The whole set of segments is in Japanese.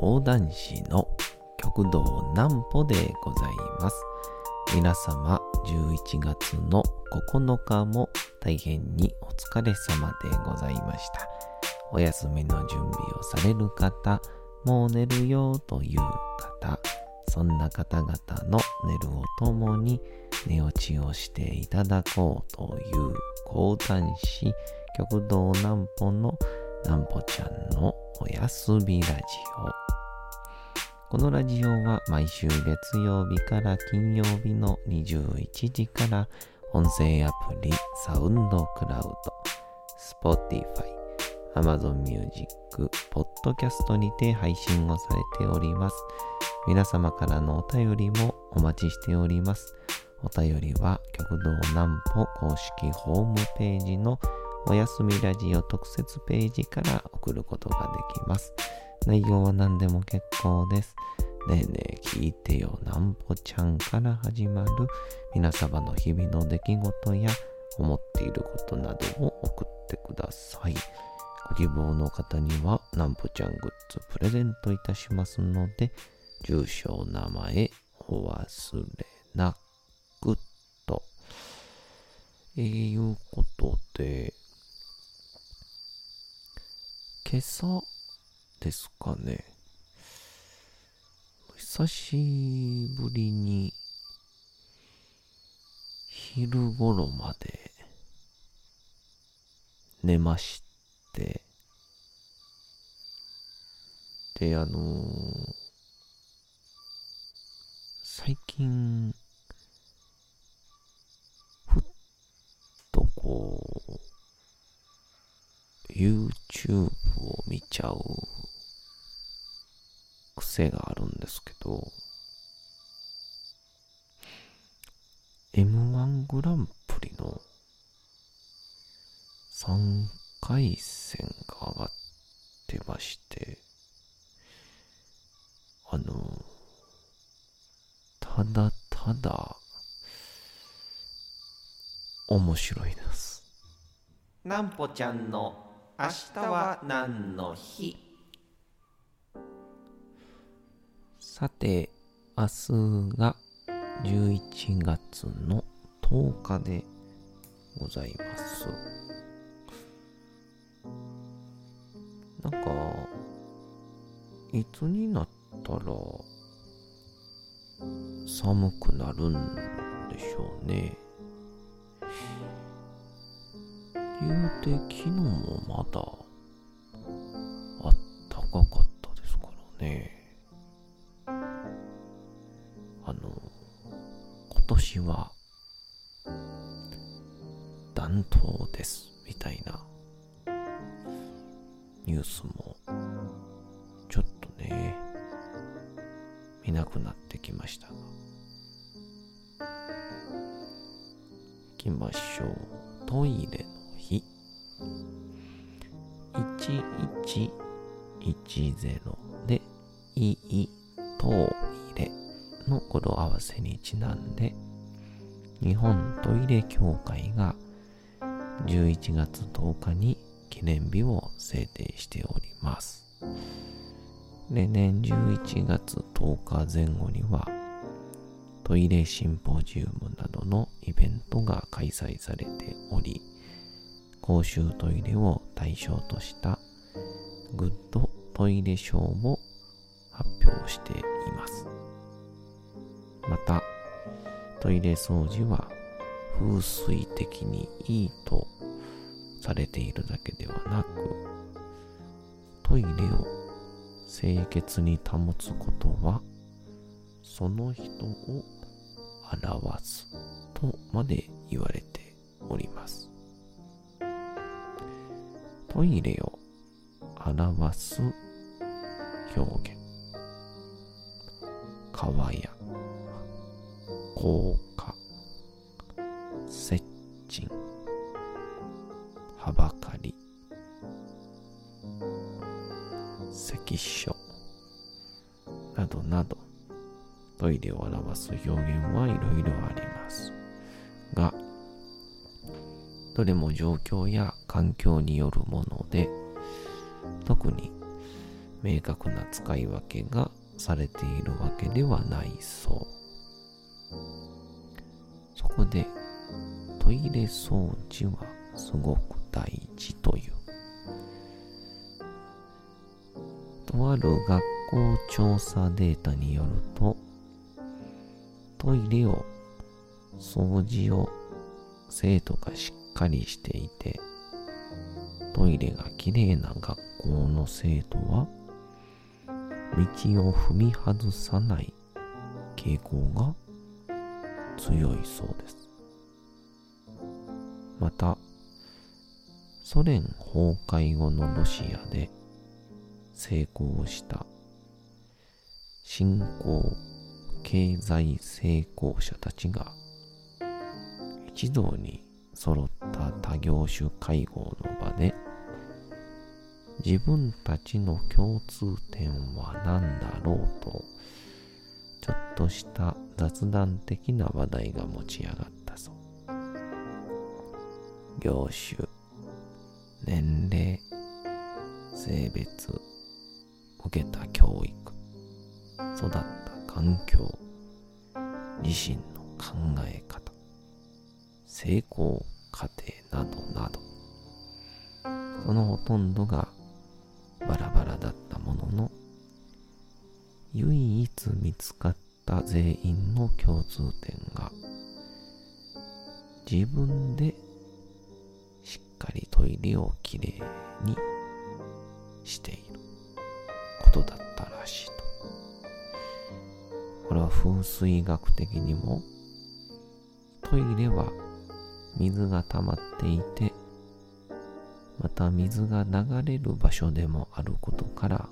講談師の旭堂南歩でございます。皆様11月の9日も大変にお疲れ様でございました。お休みの準備をされる方、もう寝るよという方、そんな方々の寝るをともに寝落ちをしていただこうという講談師旭堂南歩の南歩ちゃんのおやすみラジオ。このラジオは毎週月曜日から金曜日の21時から音声アプリサウンドクラウド、Spotify、Amazon Music、Podcast にて配信をされております。皆様からのお便りもお待ちしております。お便りは旭堂南歩公式ホームページのおやすみラジオ特設ページから送ることができます。内容は何でも結構です。ねえねえ聞いてよ南歩ちゃんから始まる皆様の日々の出来事や思っていることなどを送ってください。ご希望の方には南歩ちゃんグッズプレゼントいたしますので、住所、名前お忘れなくと。いうことで、今朝ですかね、久しぶりに昼頃まで寝まして、で最近ふっとこうYouTube を見ちゃう癖があるんですけど、 M1 グランプリの3回戦が上がってまして、ただただ面白いです。南歩ちゃんの明日は何の日。さて、明日が11月の10日でございます。なんか、いつになったら寒くなるんでしょうね。言うて昨日もまだあったかかったですからね。今年は暖冬ですみたいなニュースもちょっとね見なくなってきましたが、行きましょう。トイレの日、 1110 でトイレの語呂合わせにちなんで、日本トイレ協会が11月10日に記念日を制定しております。例年11月10日前後にはトイレシンポジウムなどのイベントが開催されており、公衆トイレを対象としたグッドトイレ賞も発表しています。また、トイレ掃除は風水的にいいとされているだけではなく、トイレを清潔に保つことはその人を表すとまで言われております。トイレを表す表現、川や高架、接近、はばかり、関所などなど、トイレを表す表現はいろいろありますが、どれも状況や環境によるもので、特に明確な使い分けがされているわけではないそう。そこでトイレ掃除はすごく大事という。とある学校調査データによると、トイレを掃除を生徒がしっかりしていて、トイレがきれいな学校の生徒は道を踏み外さない傾向が強いそうです。また、ソ連崩壊後のロシアで成功した新興経済成功者たちが一堂に揃った多業種会合の場で、自分たちの共通点は何だろうと、ちょっとした雑談的な話題が持ち上がったそう。業種、年齢、性別、受けた教育、育った環境、自身の考え方、成功過程などなど、そのほとんどがバラバラだったものの、唯一見つかった全員の共通点が、自分でしっかりトイレをきれいにしていることだったらしいと。これは風水学的にも、トイレは水が溜まっていて、また水が流れる場所でもあることから、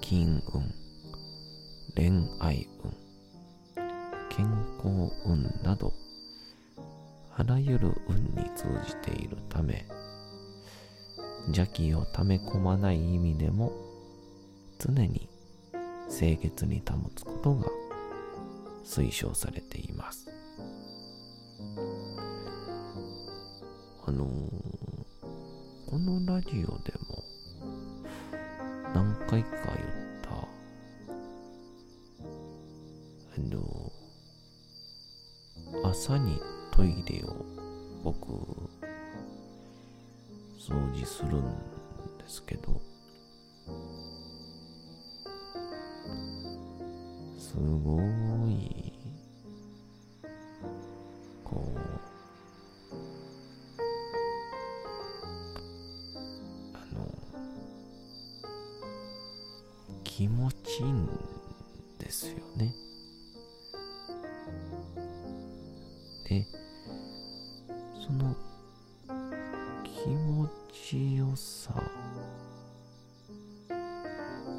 金運、恋愛運、健康運などあらゆる運に通じているため、邪気をため込まない意味でも常に清潔に保つことが推奨されています。このラジオでも何回か言った朝にトイレを僕掃除するんですけど、すごいこう気持ちいいんですよね。で、その気持ちよさ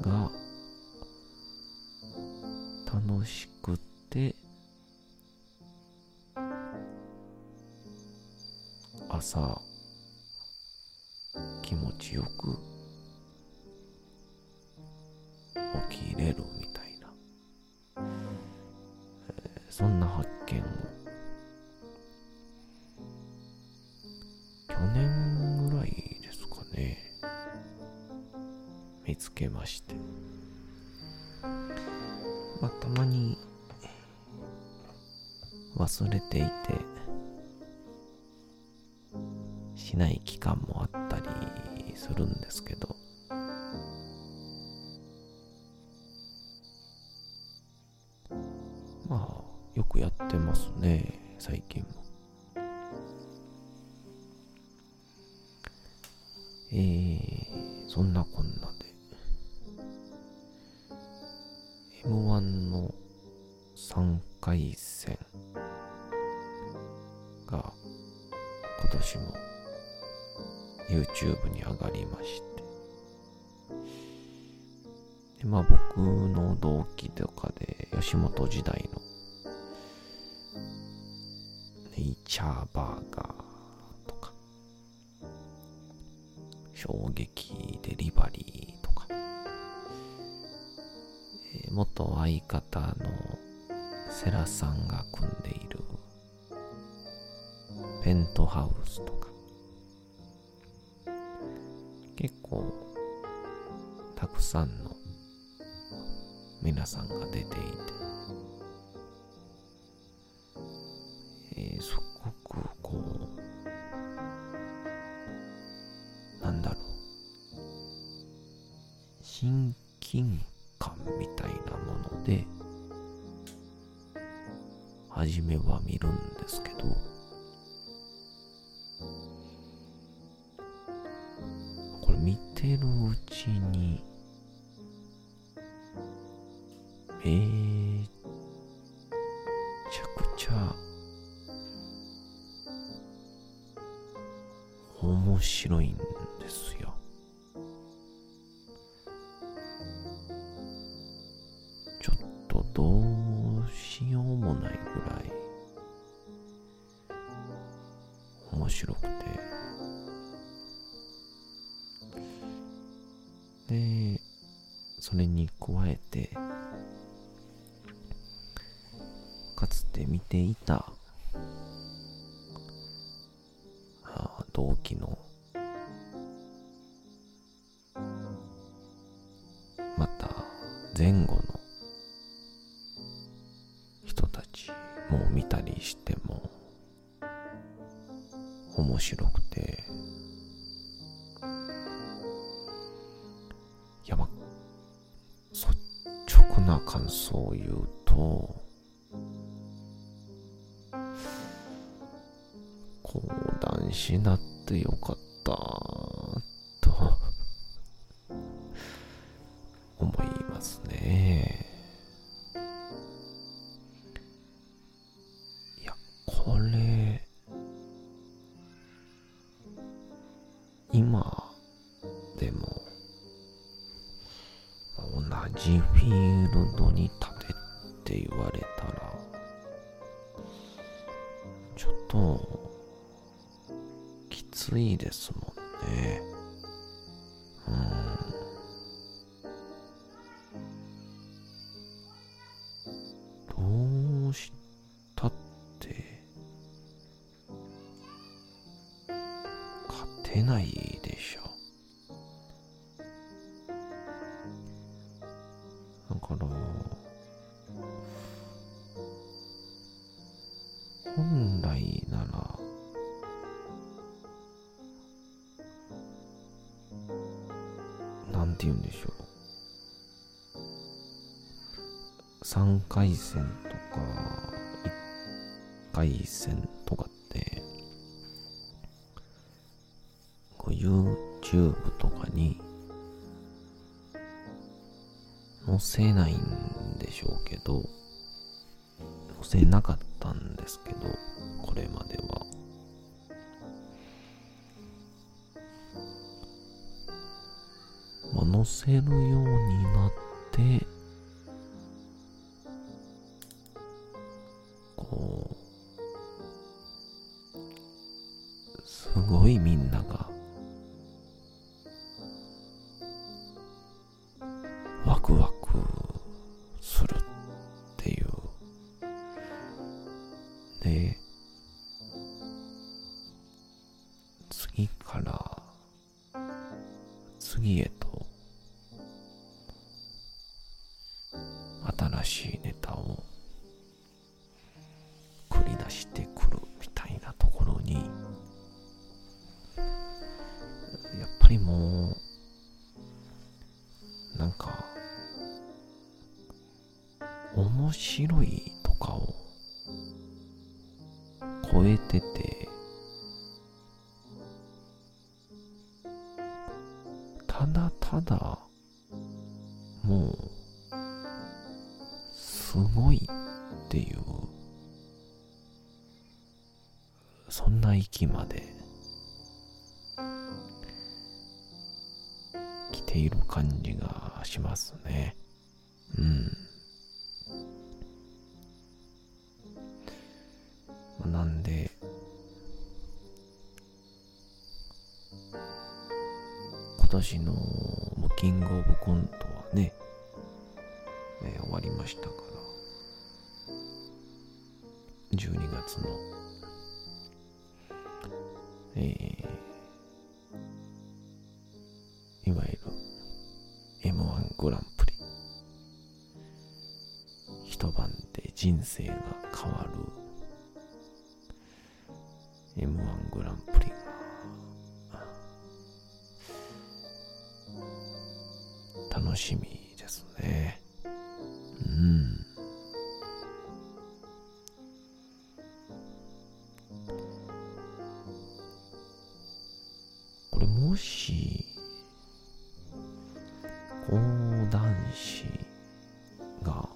が楽しくて、朝気持ちよく起きれるみたいな、そんな発見を去年ぐらいですかね、見つけまして、たまに忘れていてしない期間もあったりするんですけど、よくやってますね、最近も。そんなこんなで M1 の3回戦が今年も YouTube に上がりまして、で、僕の同期とかで吉本時代のチャーバーガーとか、衝撃デリバリーとか、元相方のセラさんが組んでいるペントハウスとか、結構たくさんの皆さんが出ていて、すごくこうなんだろう、親近感みたいなもので初めは見るんですけど、これ見てるうちにめちゃくちゃ面白いんですよ。ちょっとどうしようもないぐらい面白くて、でそれに加えてかつて見ていた同期のまた前後の人たちも見たりしても面白くて、いや、率直な感想を言うと、男子になってよかったと思いますね。いや、これ今でも同じフィールドに立てって言われたらちょっと暑いですもんね。どうしたって勝てないでしょ。だから本来ならって言うんでしょう、3回戦とか1回戦とかってこう YouTube とかに載せないんでしょうけど、載せなかったんですけど、これまでは載せるようになって、こうすごいみんながワクワクするっていうで、次から次へと新しいネタを繰り出してくるみたいなところに、やっぱりもうなんか面白いとかを超えてて、ただただもうすごいっていう、そんな域まで来ている感じがしますね。なんで今年のキングオブコントはね、終わりましたから、12月の、いわゆるグランプリ。一晩で人生が変わる M1 グランプリが楽しみですね。うん。これもし講談師がこ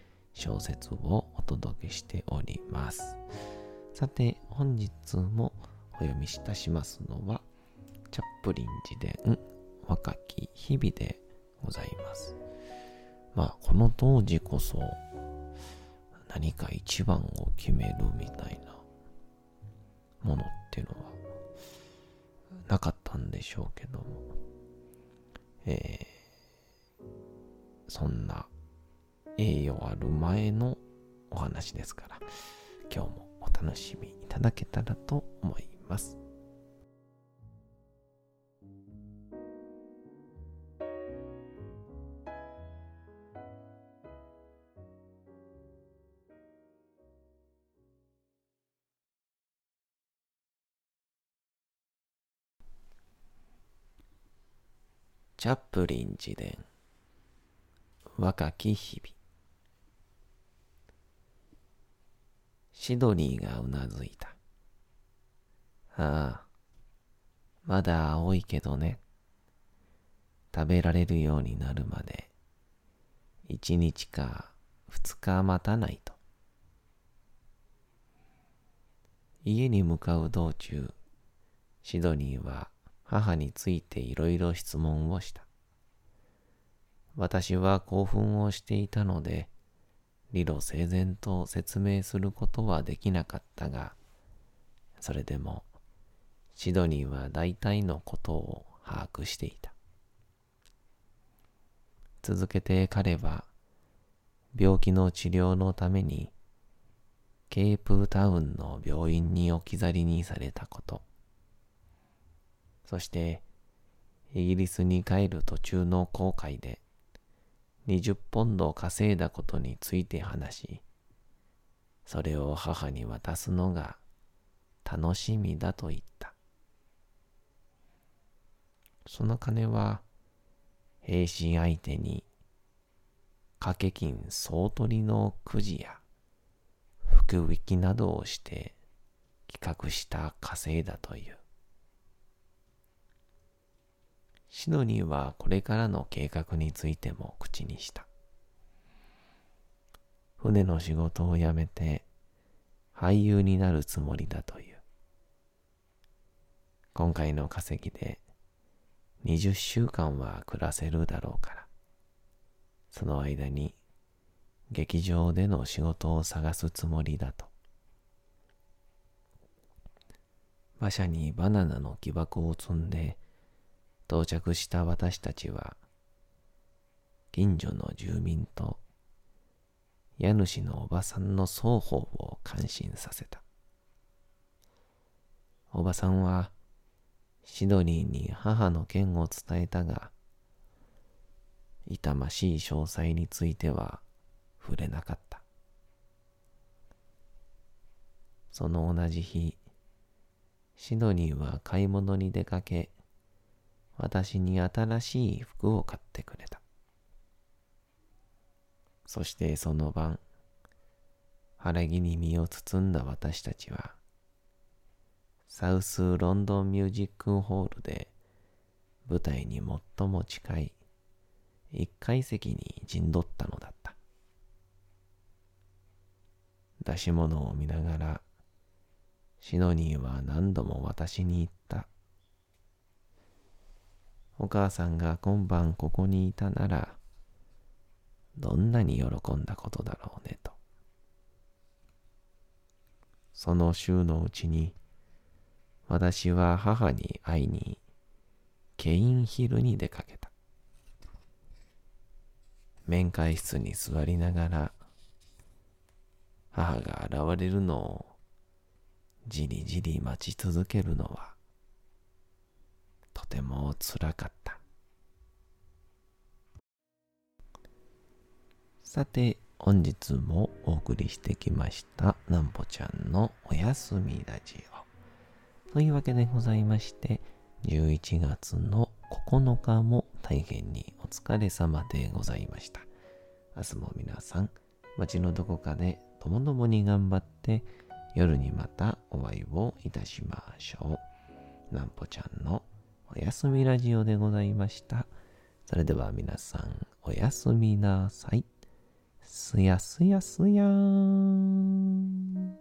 小説をお届けしております。さて、本日もお読み親しますのは、チャップリン自伝若き日々でございます。この当時こそ何か一番を決めるみたいなものってのはなかったんでしょうけども、そんな栄誉ある前のお話ですから、今日もお楽しみいただけたらと思います。チャップリン自伝若き日々。シドニーがうなずいた。ああ、まだ青いけどね。食べられるようになるまで1日か2日待たないと。家に向かう道中、シドニーは母についていろいろ質問をした。私は興奮をしていたので、理路整然と説明することはできなかったが、それでもシドニーは大体のことを把握していた。続けて彼は、病気の治療のためにケープタウンの病院に置き去りにされたこと、そしてイギリスに帰る途中の航海で20ポンドを稼いだことについて話し、それを母に渡すのが楽しみだと言った。その金は兵士相手に掛け金総取りのくじや福引きなどをして企画した稼いだという。シドニーはこれからの計画についても口にした。船の仕事を辞めて俳優になるつもりだという。今回の稼ぎで20週間は暮らせるだろうから、その間に劇場での仕事を探すつもりだと。馬車にバナナの木箱を積んで、到着した私たちは、近所の住民と家主のおばさんの双方を感心させた。おばさんはシドニーに母の件を伝えたが、痛ましい詳細については触れなかった。その同じ日、シドニーは買い物に出かけ、私に新しい服を買ってくれた。そしてその晩、晴れ着に身を包んだ私たちは、サウスロンドンミュージックホールで舞台に最も近い1階席に陣取ったのだった。出し物を見ながら、シドニーは何度も私に言った。お母さんが今晩ここにいたなら、どんなに喜んだことだろうねと。その週のうちに、私は母に会いにケインヒルに出かけた。面会室に座りながら、母が現れるのをじりじり待ち続けるのは、とてもつらかった。さて、本日もお送りしてきましたなんぽちゃんのおやすみラジオというわけでございまして、11月の9日も大変にお疲れ様でございました。明日も皆さん街のどこかでともどもに頑張って、夜にまたお会いをいたしましょう。なんぽちゃんのおやすみラジオでございました。それでは皆さんおやすみなさい。すやすやすやーん。